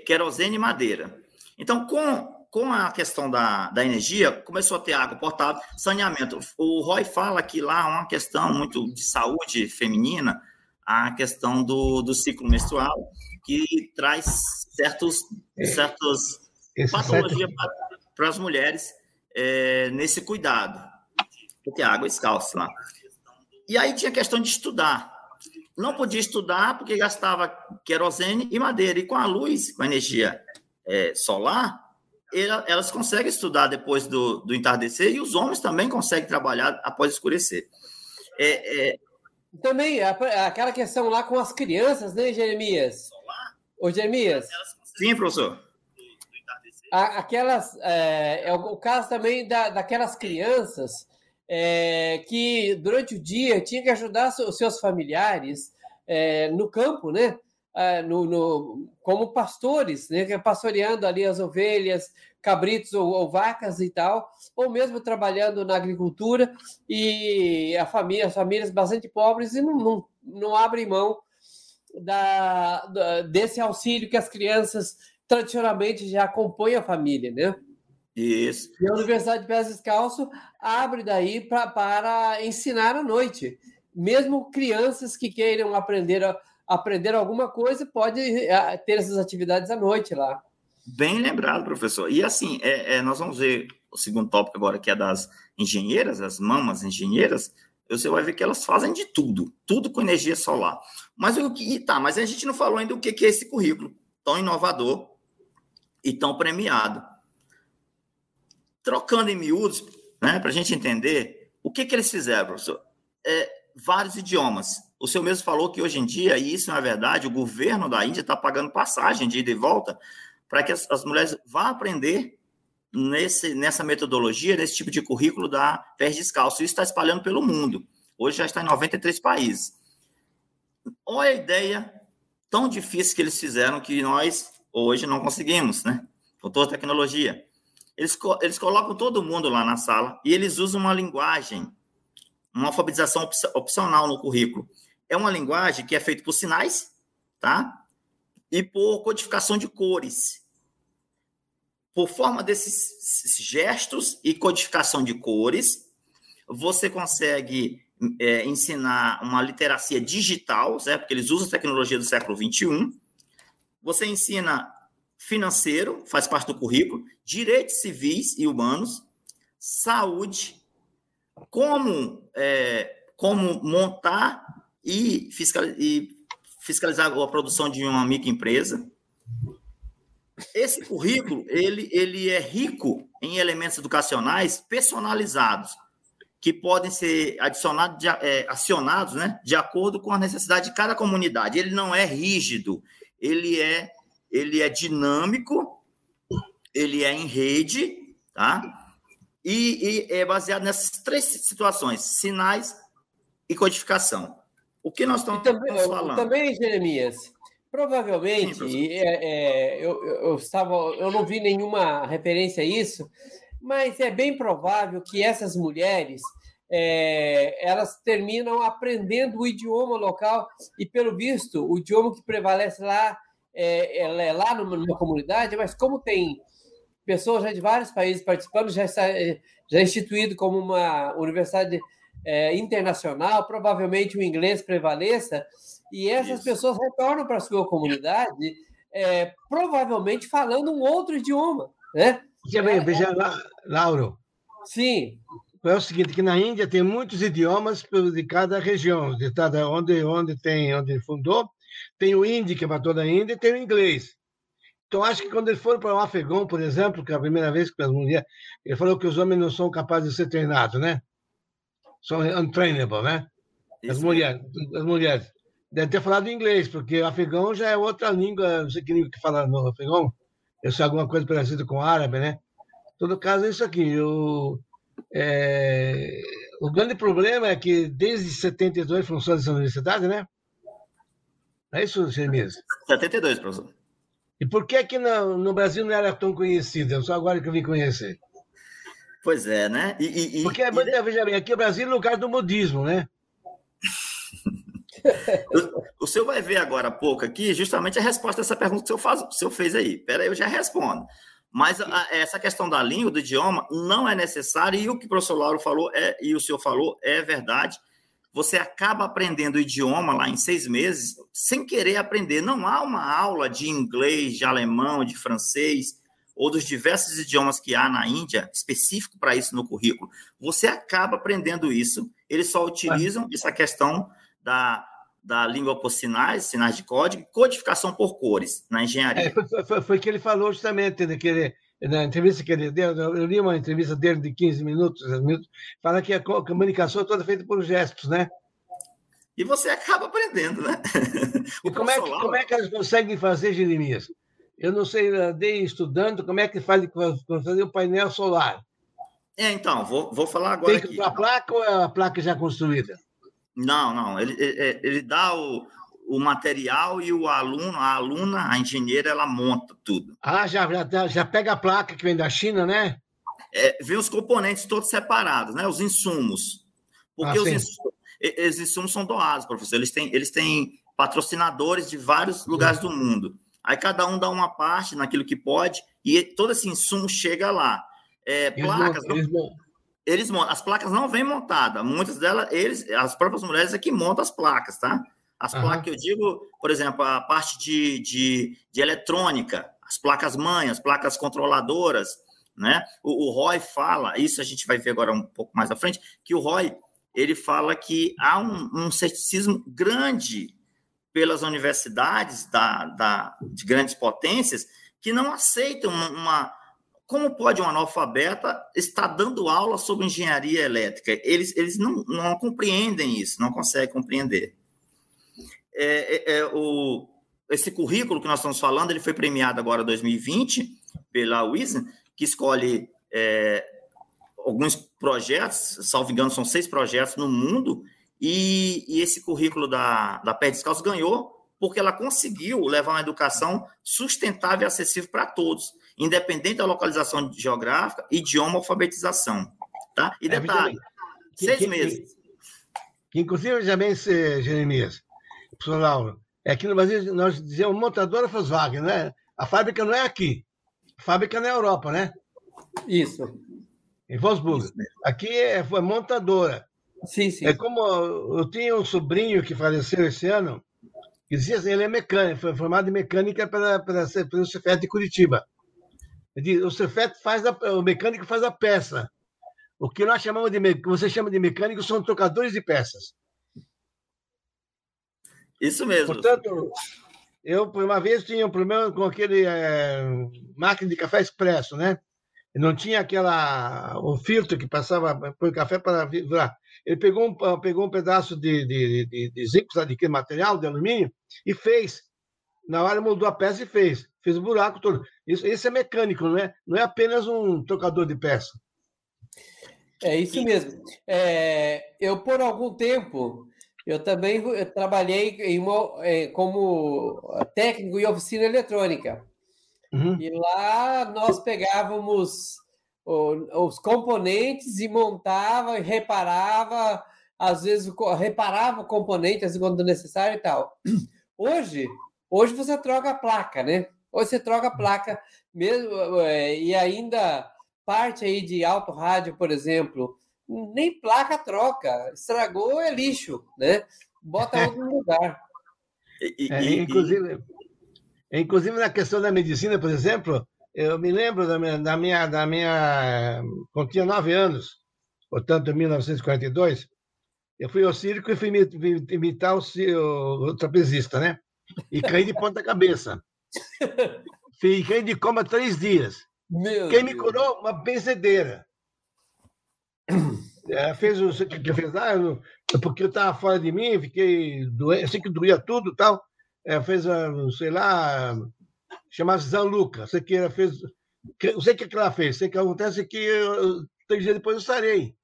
querosene e madeira. Então, com, com a questão da, da energia, começou a ter água potável, saneamento. O Roy fala que lá é uma questão muito de saúde feminina, a questão do, do ciclo menstrual, que traz certos, certos patologias para para as mulheres é, nesse cuidado, porque a água é escassa lá. E aí tinha a questão de estudar. Não podia estudar porque gastava querosene e madeira. E com a luz, com a energia é, solar, ela, elas conseguem estudar depois do, do entardecer e os homens também conseguem trabalhar após escurecer. É, é... Também aquela questão lá com as crianças, né, Jeremias? Solar, Ô, Jeremias? Conseguem... Sim, professor. Aquelas, é, é o caso também da, daquelas crianças é, que durante o dia tinham que ajudar os seus familiares é, no campo, né? uh, no, no, como pastores, né, pastoreando ali as ovelhas, cabritos ou, ou vacas e tal, ou mesmo trabalhando na agricultura, e a família, as famílias bastante pobres e não, não, não abrem mão da, da, desse auxílio que as crianças tradicionalmente já compõem a família, né? Isso. E a Universidade de Pé-Descalço abre daí pra, para ensinar à noite. Mesmo crianças que queiram aprender, aprender alguma coisa, pode ter essas atividades à noite lá. Bem lembrado, professor. E assim, é, é, nós vamos ver o segundo tópico agora, que é das engenheiras, as mamas engenheiras. Você vai ver que elas fazem de tudo, tudo com energia solar. Mas o que tá, mas a gente não falou ainda o que, que é esse currículo tão inovador e tão premiado. Trocando em miúdos, né, para a gente entender, o que, que eles fizeram, professor? É, vários idiomas. O senhor mesmo falou que hoje em dia, e isso não é verdade, o governo da Índia está pagando passagem de ida e volta para que as, as mulheres vá aprender nesse, nessa metodologia, nesse tipo de currículo da Pé-Descalço. Isso está espalhando pelo mundo. Hoje já está em noventa e três países. Olha a ideia tão difícil que eles fizeram que nós hoje não conseguimos, né? Com toda a tecnologia. Eles, eles colocam todo mundo lá na sala e eles usam uma linguagem, uma alfabetização opcional no currículo. É uma linguagem que é feita por sinais, tá? E por codificação de cores. Por forma desses gestos e codificação de cores, você consegue é, ensinar uma literacia digital, certo? Porque eles usam tecnologia do século vinte e um. Você ensina financeiro, faz parte do currículo, direitos civis e humanos, saúde, como, é, como montar e, fiscal, e fiscalizar a produção de uma microempresa. Esse currículo ele, ele é rico em elementos educacionais personalizados, que podem ser adicionados, de, é, acionados, né, de acordo com a necessidade de cada comunidade. Ele não é rígido, ele é ele é dinâmico, ele é em rede, tá? E, e é baseado nessas três situações, sinais e codificação. O que nós estamos também, falando? Também, Jeremias, provavelmente, Sim, é, é, eu, eu, estava, eu não vi nenhuma referência a isso, mas é bem provável que essas mulheres... É, elas terminam aprendendo o idioma local e, pelo visto, o idioma que prevalece lá é, é lá numa comunidade, mas como tem pessoas já de vários países participando, já está já instituído como uma universidade é, internacional, provavelmente o inglês prevaleça, e essas Isso. pessoas retornam para a sua comunidade é, provavelmente falando um outro idioma, né? Bem, veja, Lauro. Sim. É o seguinte, que na Índia tem muitos idiomas de cada região, de cada, onde, onde tem, onde fundou, tem o hindi, que é para toda a Índia, e tem o inglês. Então, acho que quando eles foram para o Afegão, por exemplo, que é a primeira vez que as mulheres... Ele falou que os homens não são capazes de ser treinados, né? São untrainable, né? As mulheres, as mulheres. Deve ter falado inglês, porque o Afegão já é outra língua, não sei que língua que fala no Afegão, eu sei alguma coisa parecida com o árabe, né? Em todo caso, é isso aqui, o... É, o grande problema é que desde setenta e dois funciona essa universidade, né? É isso, Jeremias? setenta e dois, professor. E por que que no, no Brasil não era tão conhecida? Só agora que eu vim conhecer. Pois é, né? E, e, Porque, e... veja bem, aqui o Brasil é lugar do modismo, né? o, o senhor vai ver agora há pouco aqui justamente a resposta dessa pergunta que o senhor, faz, o senhor fez aí. Peraí, eu já respondo. Mas a, essa questão da língua, do idioma, não é necessária, e o que o professor Lauro falou é, e o senhor falou é verdade. Você acaba aprendendo o idioma lá em seis meses sem querer aprender. Não há uma aula de inglês, de alemão, de francês, ou dos diversos idiomas que há na Índia, específico para isso no currículo. Você acaba aprendendo isso. Eles só utilizam essa questão da... da língua por sinais, sinais de código, codificação por cores na engenharia. É, foi, foi que ele falou justamente né, que ele, na entrevista que ele deu, eu li uma entrevista dele de quinze minutos, dez minutos, fala que a comunicação é toda feita por gestos, né? E você acaba aprendendo, né? E como, é que, como é que elas conseguem fazer, Jeremias? Eu não sei, andei estudando, como é que faz fazer o painel solar? É, então, vou, vou falar agora Tem que aqui. Tem que ir para a placa ou é a placa já construída? Não, não, ele, ele, ele dá o, o material e o aluno, a aluna, a engenheira, ela monta tudo. Ah, já, já, já pega a placa que vem da China, né? É, vem os componentes todos separados, né? Os insumos. Porque ah, os, insumos, os insumos são doados, professor. Eles têm, eles têm patrocinadores de vários lugares do mundo. Aí cada um dá uma parte naquilo que pode e todo esse insumo chega lá. É, eles placas... Montam, não... eles Eles montam, as placas não vêm montadas, muitas delas, eles, as próprias mulheres é que montam as placas, tá? As uhum. placas, eu digo, por exemplo, a parte de, de, de eletrônica, as placas mãe, as placas controladoras, né? O, o Roy fala, isso a gente vai ver agora um pouco mais à frente, que o Roy, ele fala que há um, um ceticismo grande pelas universidades da, da, de grandes potências que não aceitam uma... uma Como pode um analfabeta estar dando aula sobre engenharia elétrica? Eles, eles não, não compreendem isso, não conseguem compreender. É, é, o, esse currículo que nós estamos falando, ele foi premiado agora em dois mil e vinte pela WISE, que escolhe é, alguns projetos, salvo engano, são seis projetos no mundo, e, e esse currículo da, da Pé-Descalço ganhou porque ela conseguiu levar uma educação sustentável e acessível para todos, independente da localização geográfica, idioma, alfabetização. Tá? E detalhe, é, seis que, meses. Que, inclusive, já bem, Jeremias, professor Lauro, é que no Brasil nós dizemos montadora Volkswagen, né? A fábrica não é aqui. A fábrica não é na Europa, né? Isso. Em Wolfsburg. Isso. Aqui é, é montadora. Sim, sim. É como eu tinha um sobrinho que faleceu esse ano, que dizia assim, ele é mecânico, foi formado em mecânica pela, pela, pelo Cefet de Curitiba. O Cefet faz a, o mecânico faz a peça. O que nós chamamos de você chama de mecânico são trocadores de peças. Isso mesmo. Portanto, eu por uma vez tinha um problema com aquele é, máquina de café expresso, né? Não tinha aquela o filtro que passava por café para virar. Ele pegou um, pegou um pedaço de, de, de, de zinco, sabe, de material, de alumínio, e fez. Na hora mudou a peça e fez. Fez o buraco todo. Isso, isso é mecânico, não é? Não é apenas um trocador de peça. É isso mesmo. É, eu, por algum tempo, eu também eu trabalhei em uma, é, como técnico em oficina eletrônica. Uhum. E lá nós pegávamos o, os componentes e montava e reparava, às vezes reparava o componente, assim, quando necessário e tal. Hoje, hoje você troca a placa, né? Hoje você troca a placa mesmo, e ainda parte aí de alto rádio, por exemplo, nem placa troca, estragou é lixo, né? Bota outro no lugar. É, inclusive, inclusive na questão da medicina, por exemplo, eu me lembro da minha, da minha, da minha quando tinha nove anos, portanto, em mil novecentos e quarenta e dois, eu fui ao circo e fui imitar o, o trapezista, né? E caí de ponta cabeça. Fiquei de coma três dias. Meu Quem Deus. Me curou? Uma benzedeira. É, fez o que eu fiz lá, porque eu estava fora de mim, fiquei doente, sei que doía tudo e tal. É, fez, sei lá, chamava-se Zanluca. Sei que ela fez. Eu sei o que ela fez. Sei que acontece que eu, três dias depois eu sarei.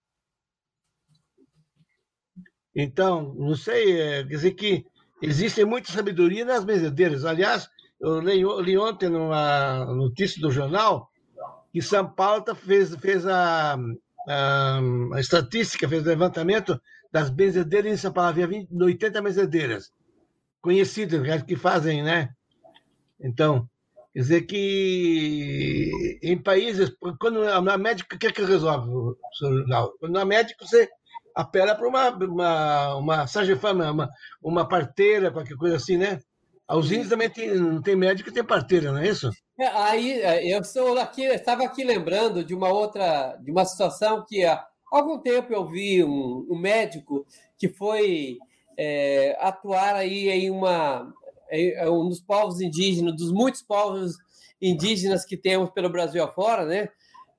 Então, não sei, é, quer dizer que. Existe muita sabedoria nas benzedeiras. Aliás, eu li, eu li ontem numa notícia do jornal que São Paulo fez, fez a, a, a estatística, fez o levantamento das benzedeiras em São Paulo. Havia oitenta benzedeiras conhecidas, que fazem, né? Então, quer dizer que em países, quando não há médico, o que é que resolve, senhor Lauro? Quando não há médico, você... apela para uma uma uma sajefama, uma, uma parteira, qualquer coisa assim, né? Aos índios também tem, não tem médico, tem parteira, não é isso? É, aí eu sou aqui, estava aqui lembrando de uma outra, de uma situação que há algum tempo eu vi um, um médico que foi é, atuar aí em uma em, um dos povos indígenas, dos muitos povos indígenas que temos pelo Brasil afora, né?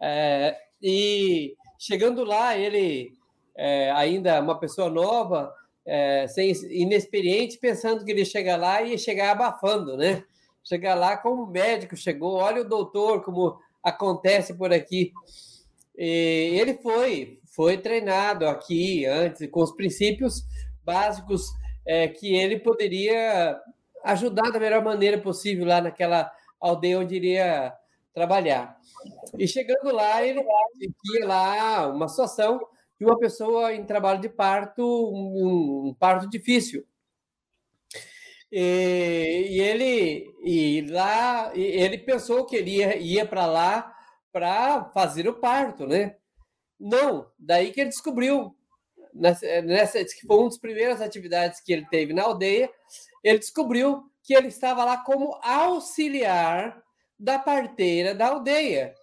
É, e chegando lá ele É, ainda uma pessoa nova, é, sem, inexperiente, pensando que ele chega lá e chegar abafando, né? Chegar lá como médico chegou, olha o doutor, como acontece por aqui. E ele foi, foi treinado aqui antes, com os princípios básicos é, que ele poderia ajudar da melhor maneira possível lá naquela aldeia onde iria trabalhar. E chegando lá, ele tinha lá uma situação de uma pessoa em trabalho de parto, um, um parto difícil. E, e ele e lá e ele pensou que ele ia, ia para lá para fazer o parto, né? Não, daí que ele descobriu, nessa, nessa que foi uma das primeiras atividades que ele teve na aldeia, ele descobriu que ele estava lá como auxiliar da parteira da aldeia.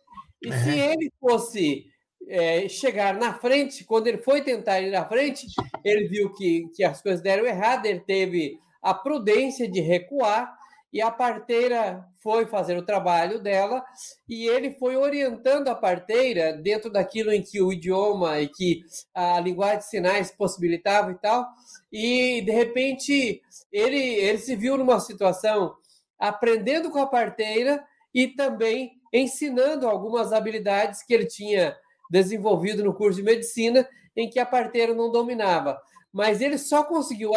E se ele fosse é, chegar na frente, quando ele foi tentar ir na frente, ele viu que, que as coisas deram errado, ele teve a prudência de recuar, e a parteira foi fazer o trabalho dela, e ele foi orientando a parteira dentro daquilo em que o idioma e que a linguagem de sinais possibilitava e tal, e, de repente, ele, ele se viu numa situação aprendendo com a parteira e também ensinando algumas habilidades que ele tinha desenvolvido no curso de medicina, em que a parteira não dominava. Mas ele só conseguiu,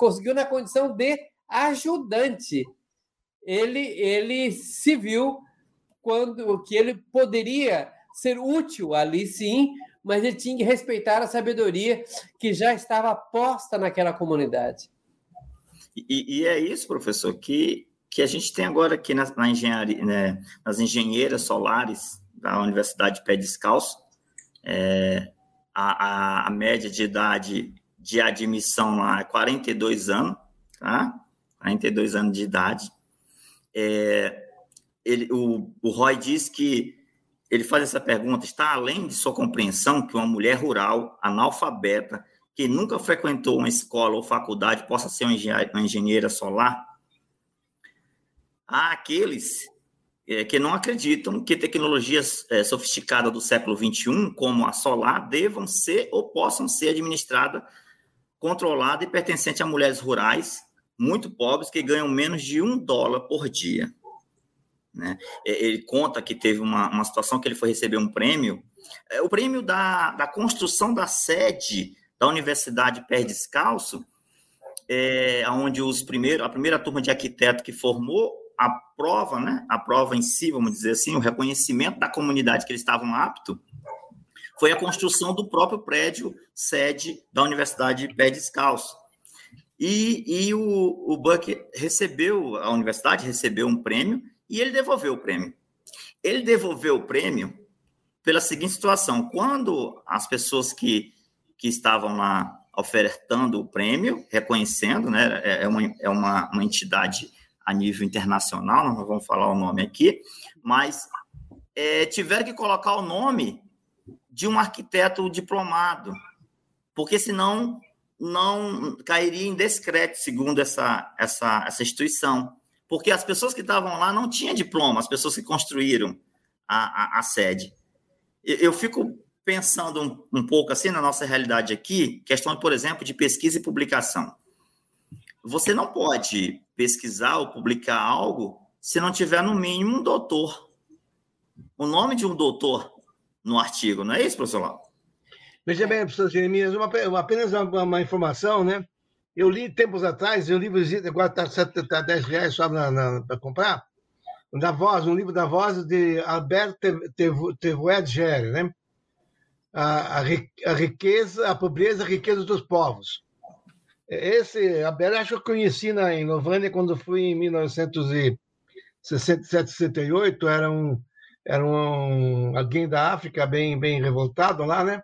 conseguiu na condição de ajudante. Ele, ele se viu quando, que ele poderia ser útil ali, sim, mas ele tinha que respeitar a sabedoria que já estava posta naquela comunidade. E, e é isso, professor, que, que a gente tem agora aqui na, na engenharia, né, nas engenheiras solares da Universidade Pé-Descalço, é, a, a, a média de idade de admissão lá é quarenta e dois anos, tá? quarenta e dois anos de idade. É, ele, o, o Roy diz que ele faz essa pergunta, está além de sua compreensão que uma mulher rural, analfabeta, que nunca frequentou uma escola ou faculdade, possa ser uma engenheira solar? Há aqueles que não acreditam que tecnologias sofisticadas do século vinte e um, como a solar, devam ser ou possam ser administrada, controlada e pertencente a mulheres rurais, muito pobres, que ganham menos de um dólar por dia. Né? Ele conta que teve uma, uma situação que ele foi receber um prêmio, o prêmio da, da construção da sede da Universidade Pé-Descalço, é, onde os primeiros, a primeira turma de arquiteto que formou a prova, né, a prova em si, vamos dizer assim, o reconhecimento da comunidade que eles estavam aptos, foi a construção do próprio prédio sede da Universidade Pé-Descalço. E, e o, o Buck recebeu, a universidade recebeu um prêmio e ele devolveu o prêmio. Ele devolveu o prêmio pela seguinte situação: quando as pessoas que que estavam lá ofertando o prêmio, reconhecendo, né, é, uma, é uma, uma entidade a nível internacional, não vamos falar o nome aqui, mas é, tiveram que colocar o nome de um arquiteto diplomado, porque senão não cairia em descrédito, segundo essa, essa, essa instituição, porque as pessoas que estavam lá não tinham diploma, as pessoas que construíram a, a, a sede. Eu, eu fico... pensando um, um pouco assim na nossa realidade aqui, questão, por exemplo, de pesquisa e publicação. Você não pode pesquisar ou publicar algo se não tiver, no mínimo, um doutor. O nome de um doutor no artigo, não é isso, professor Lauro? Veja bem, professor Jeremias, uma, apenas uma, uma informação, né? Eu li tempos atrás, eu li agora está dez reais só para comprar, da Voz, um livro da Voz de Alberto Terué de Gérion, né? A, a riqueza, a pobreza, a riqueza dos povos. Esse, a Bela, acho que eu conheci na, em Lovânia quando fui em mil novecentos e sessenta e sete, sessenta e oito, era um, era um alguém da África bem, bem revoltado lá, né?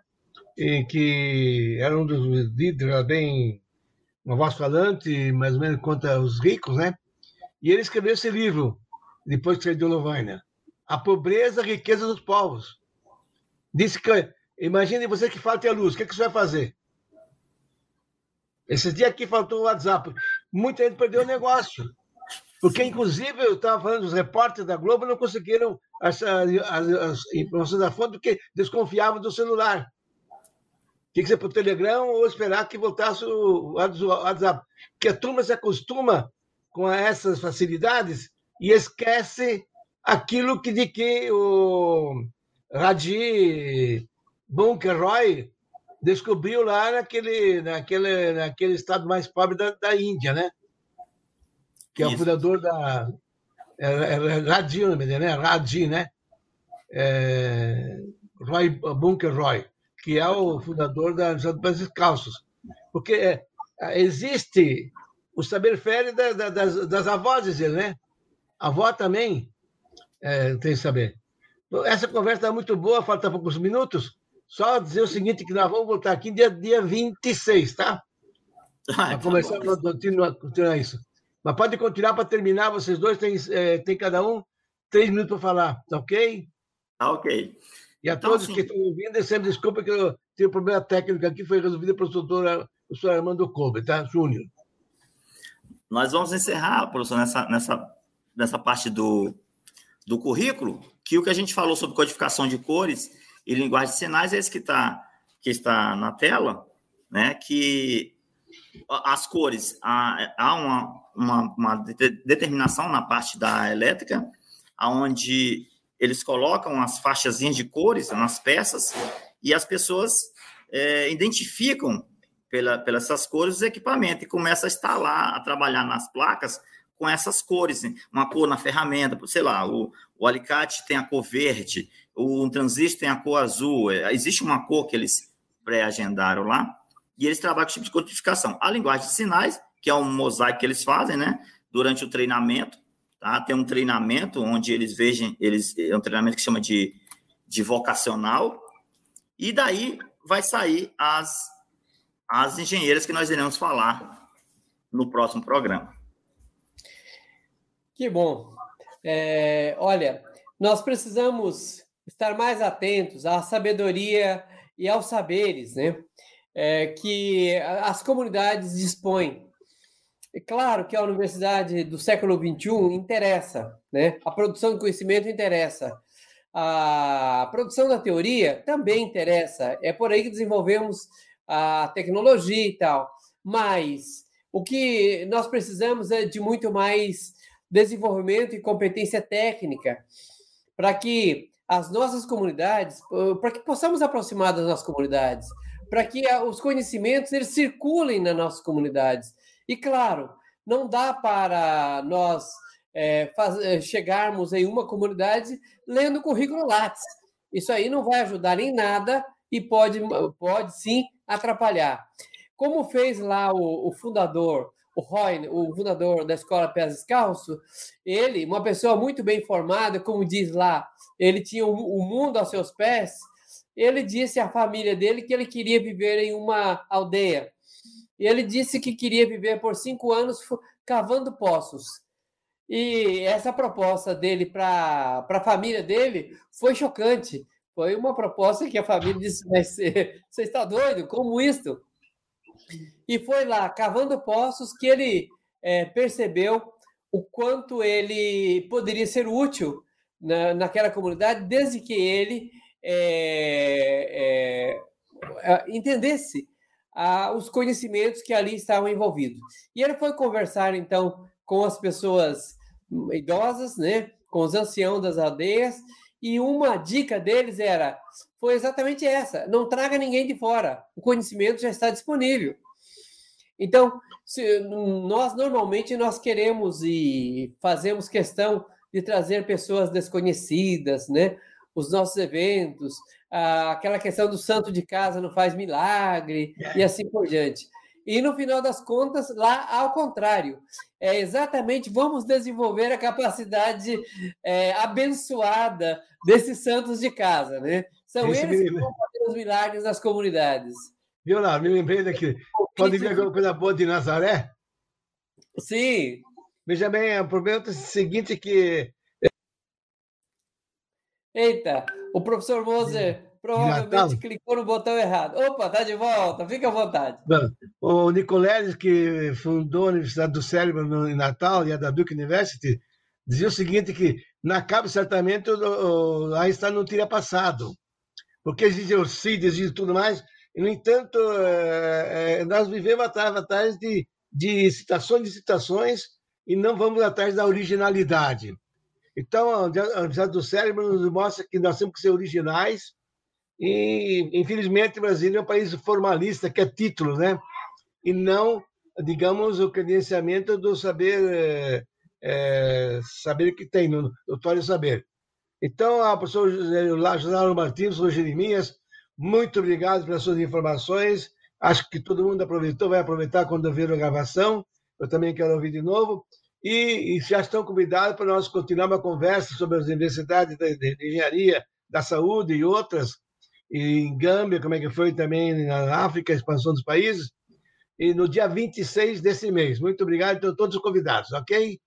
E que era um dos líderes, bem, uma voz falante, mais ou menos contra os ricos, né? E ele escreveu esse livro, depois que saiu de Lovânia, A Pobreza, a Riqueza dos Povos. Disse que... Imagine você que falta a luz, o que, é que você vai fazer? Esse dia aqui faltou o WhatsApp. Muita gente perdeu o negócio. Porque, inclusive, eu estava falando, os repórteres da Globo não conseguiram as, as, as informações da fonte porque desconfiavam do celular. Tinha que ser para o Telegram ou esperar que voltasse o WhatsApp. Porque a turma se acostuma com essas facilidades e esquece aquilo que, de que o Sajid Bunker Roy descobriu lá naquele, naquele, naquele estado mais pobre da, da Índia, né? Que é Isso. o fundador da... É, é, Raji, né? Raji, né? É, Roy, Bunker Roy, que é o fundador da Universidade Pé-Descalços. Porque é, existe o saber férreo da, da, das, das avós dele, né? A avó também é, tem saber. Essa conversa é muito boa, falta poucos minutos. Só dizer o seguinte, que nós vamos voltar aqui dia, dia vinte e seis, tá? Para começar a continuar, continuar isso. Mas pode continuar para terminar, vocês dois têm, é, tem cada um três minutos para falar, tá ok? Tá ok. E a então, todos sim. que estão ouvindo, sempre desculpa que eu tenho um problema técnico aqui, foi resolvido pelo doutor, doutor Armando Cobre, tá, Júnior? Nós vamos encerrar, professor, nessa, nessa, nessa parte do, do currículo, que o que a gente falou sobre codificação de cores e linguagem de sinais é esse que está que está na tela, né? Que as cores, há, há uma, uma, uma determinação na parte da elétrica, onde eles colocam as faixazinhas de cores nas peças e as pessoas é, identificam pela, pelas essas cores os equipamentos e começam a instalar, a trabalhar nas placas com essas cores, né? Uma cor na ferramenta, sei lá, o, o alicate tem a cor verde, o transistor tem a cor azul, é, existe uma cor que eles pré-agendaram lá, e eles trabalham com esse tipo de codificação. A linguagem de sinais, que é um mosaico que eles fazem, né? Durante o treinamento, tá? Tem um treinamento onde eles vejam, eles, é um treinamento que chama de, de vocacional, e daí vai sair as, as engenheiras que nós iremos falar no próximo programa. Que bom. É, olha, nós precisamos estar mais atentos à sabedoria e aos saberes, né? É, que as comunidades dispõem. É claro que a universidade do século vinte e um interessa, né? A produção de conhecimento interessa. A produção da teoria também interessa. É por aí que desenvolvemos a tecnologia e tal. Mas o que nós precisamos é de muito mais desenvolvimento e competência técnica para que as nossas comunidades, para que possamos aproximar das nossas comunidades, para que os conhecimentos eles circulem nas nossas comunidades. E, claro, não dá para nós é, faz, chegarmos em uma comunidade lendo o currículo Lattes. Isso aí não vai ajudar em nada e pode, pode sim, atrapalhar. Como fez lá o, o fundador, o Roy, o fundador da Escola Pé-Descalço, ele, uma pessoa muito bem formada, como diz lá, ele tinha o mundo aos seus pés, ele disse à família dele que ele queria viver em uma aldeia. E ele disse que queria viver por cinco anos cavando poços. E essa proposta dele para a família dele foi chocante. Foi uma proposta que a família disse, mas você está doido? Como isso? E foi lá, cavando poços, que ele é, percebeu o quanto ele poderia ser útil na, naquela comunidade, desde que ele é, é, entendesse a, os conhecimentos que ali estavam envolvidos. E ele foi conversar, então, com as pessoas idosas, né, com os anciãos das aldeias, e uma dica deles era, foi exatamente essa, não traga ninguém de fora, o conhecimento já está disponível. Então, se nós normalmente nós queremos e fazemos questão de trazer pessoas desconhecidas, né? Os nossos eventos, aquela questão do santo de casa não faz milagre, é. E assim por diante. E, no final das contas, lá, ao contrário, é exatamente vamos desenvolver a capacidade é, abençoada desses santos de casa, né? São Esse eles mesmo. Que vão fazer os milagres nas comunidades. Viu lá, me lembrei daquele... Pode vir alguma coisa boa de Nazaré? Sim. Veja bem, o problema é o seguinte que... Eita, o professor Moser provavelmente clicou no botão errado. Opa, está de volta, fica à vontade. Bom, o Nicoleles, que fundou a Universidade do Cérebro em Natal e a da Duke University, dizia o seguinte, que na Cabo, certamente, o Einstein não teria passado, porque exige o C I D, exige tudo mais. E, no entanto, nós vivemos atrás, atrás de, de citações de citações e não vamos atrás da originalidade. Então, a Universidade do Cérebro nos mostra que nós temos que ser originais, E, infelizmente, Brasília é um país formalista, que é título, né? E não, digamos, o credenciamento do saber, é, saber que tem, no doutório saber. Então, a professora José Álvaro Martins, professor Jeremias, muito obrigado pelas suas informações. Acho que todo mundo aproveitou, vai aproveitar quando ver a gravação. Eu também quero ouvir de novo. E, e já estão convidados para nós continuar uma conversa sobre as universidades de, de, de engenharia, da saúde e outras, e em Gâmbia, como é que foi também na África, a expansão dos países, e no dia vinte e seis desse mês. Muito obrigado, estão todos convidados, ok?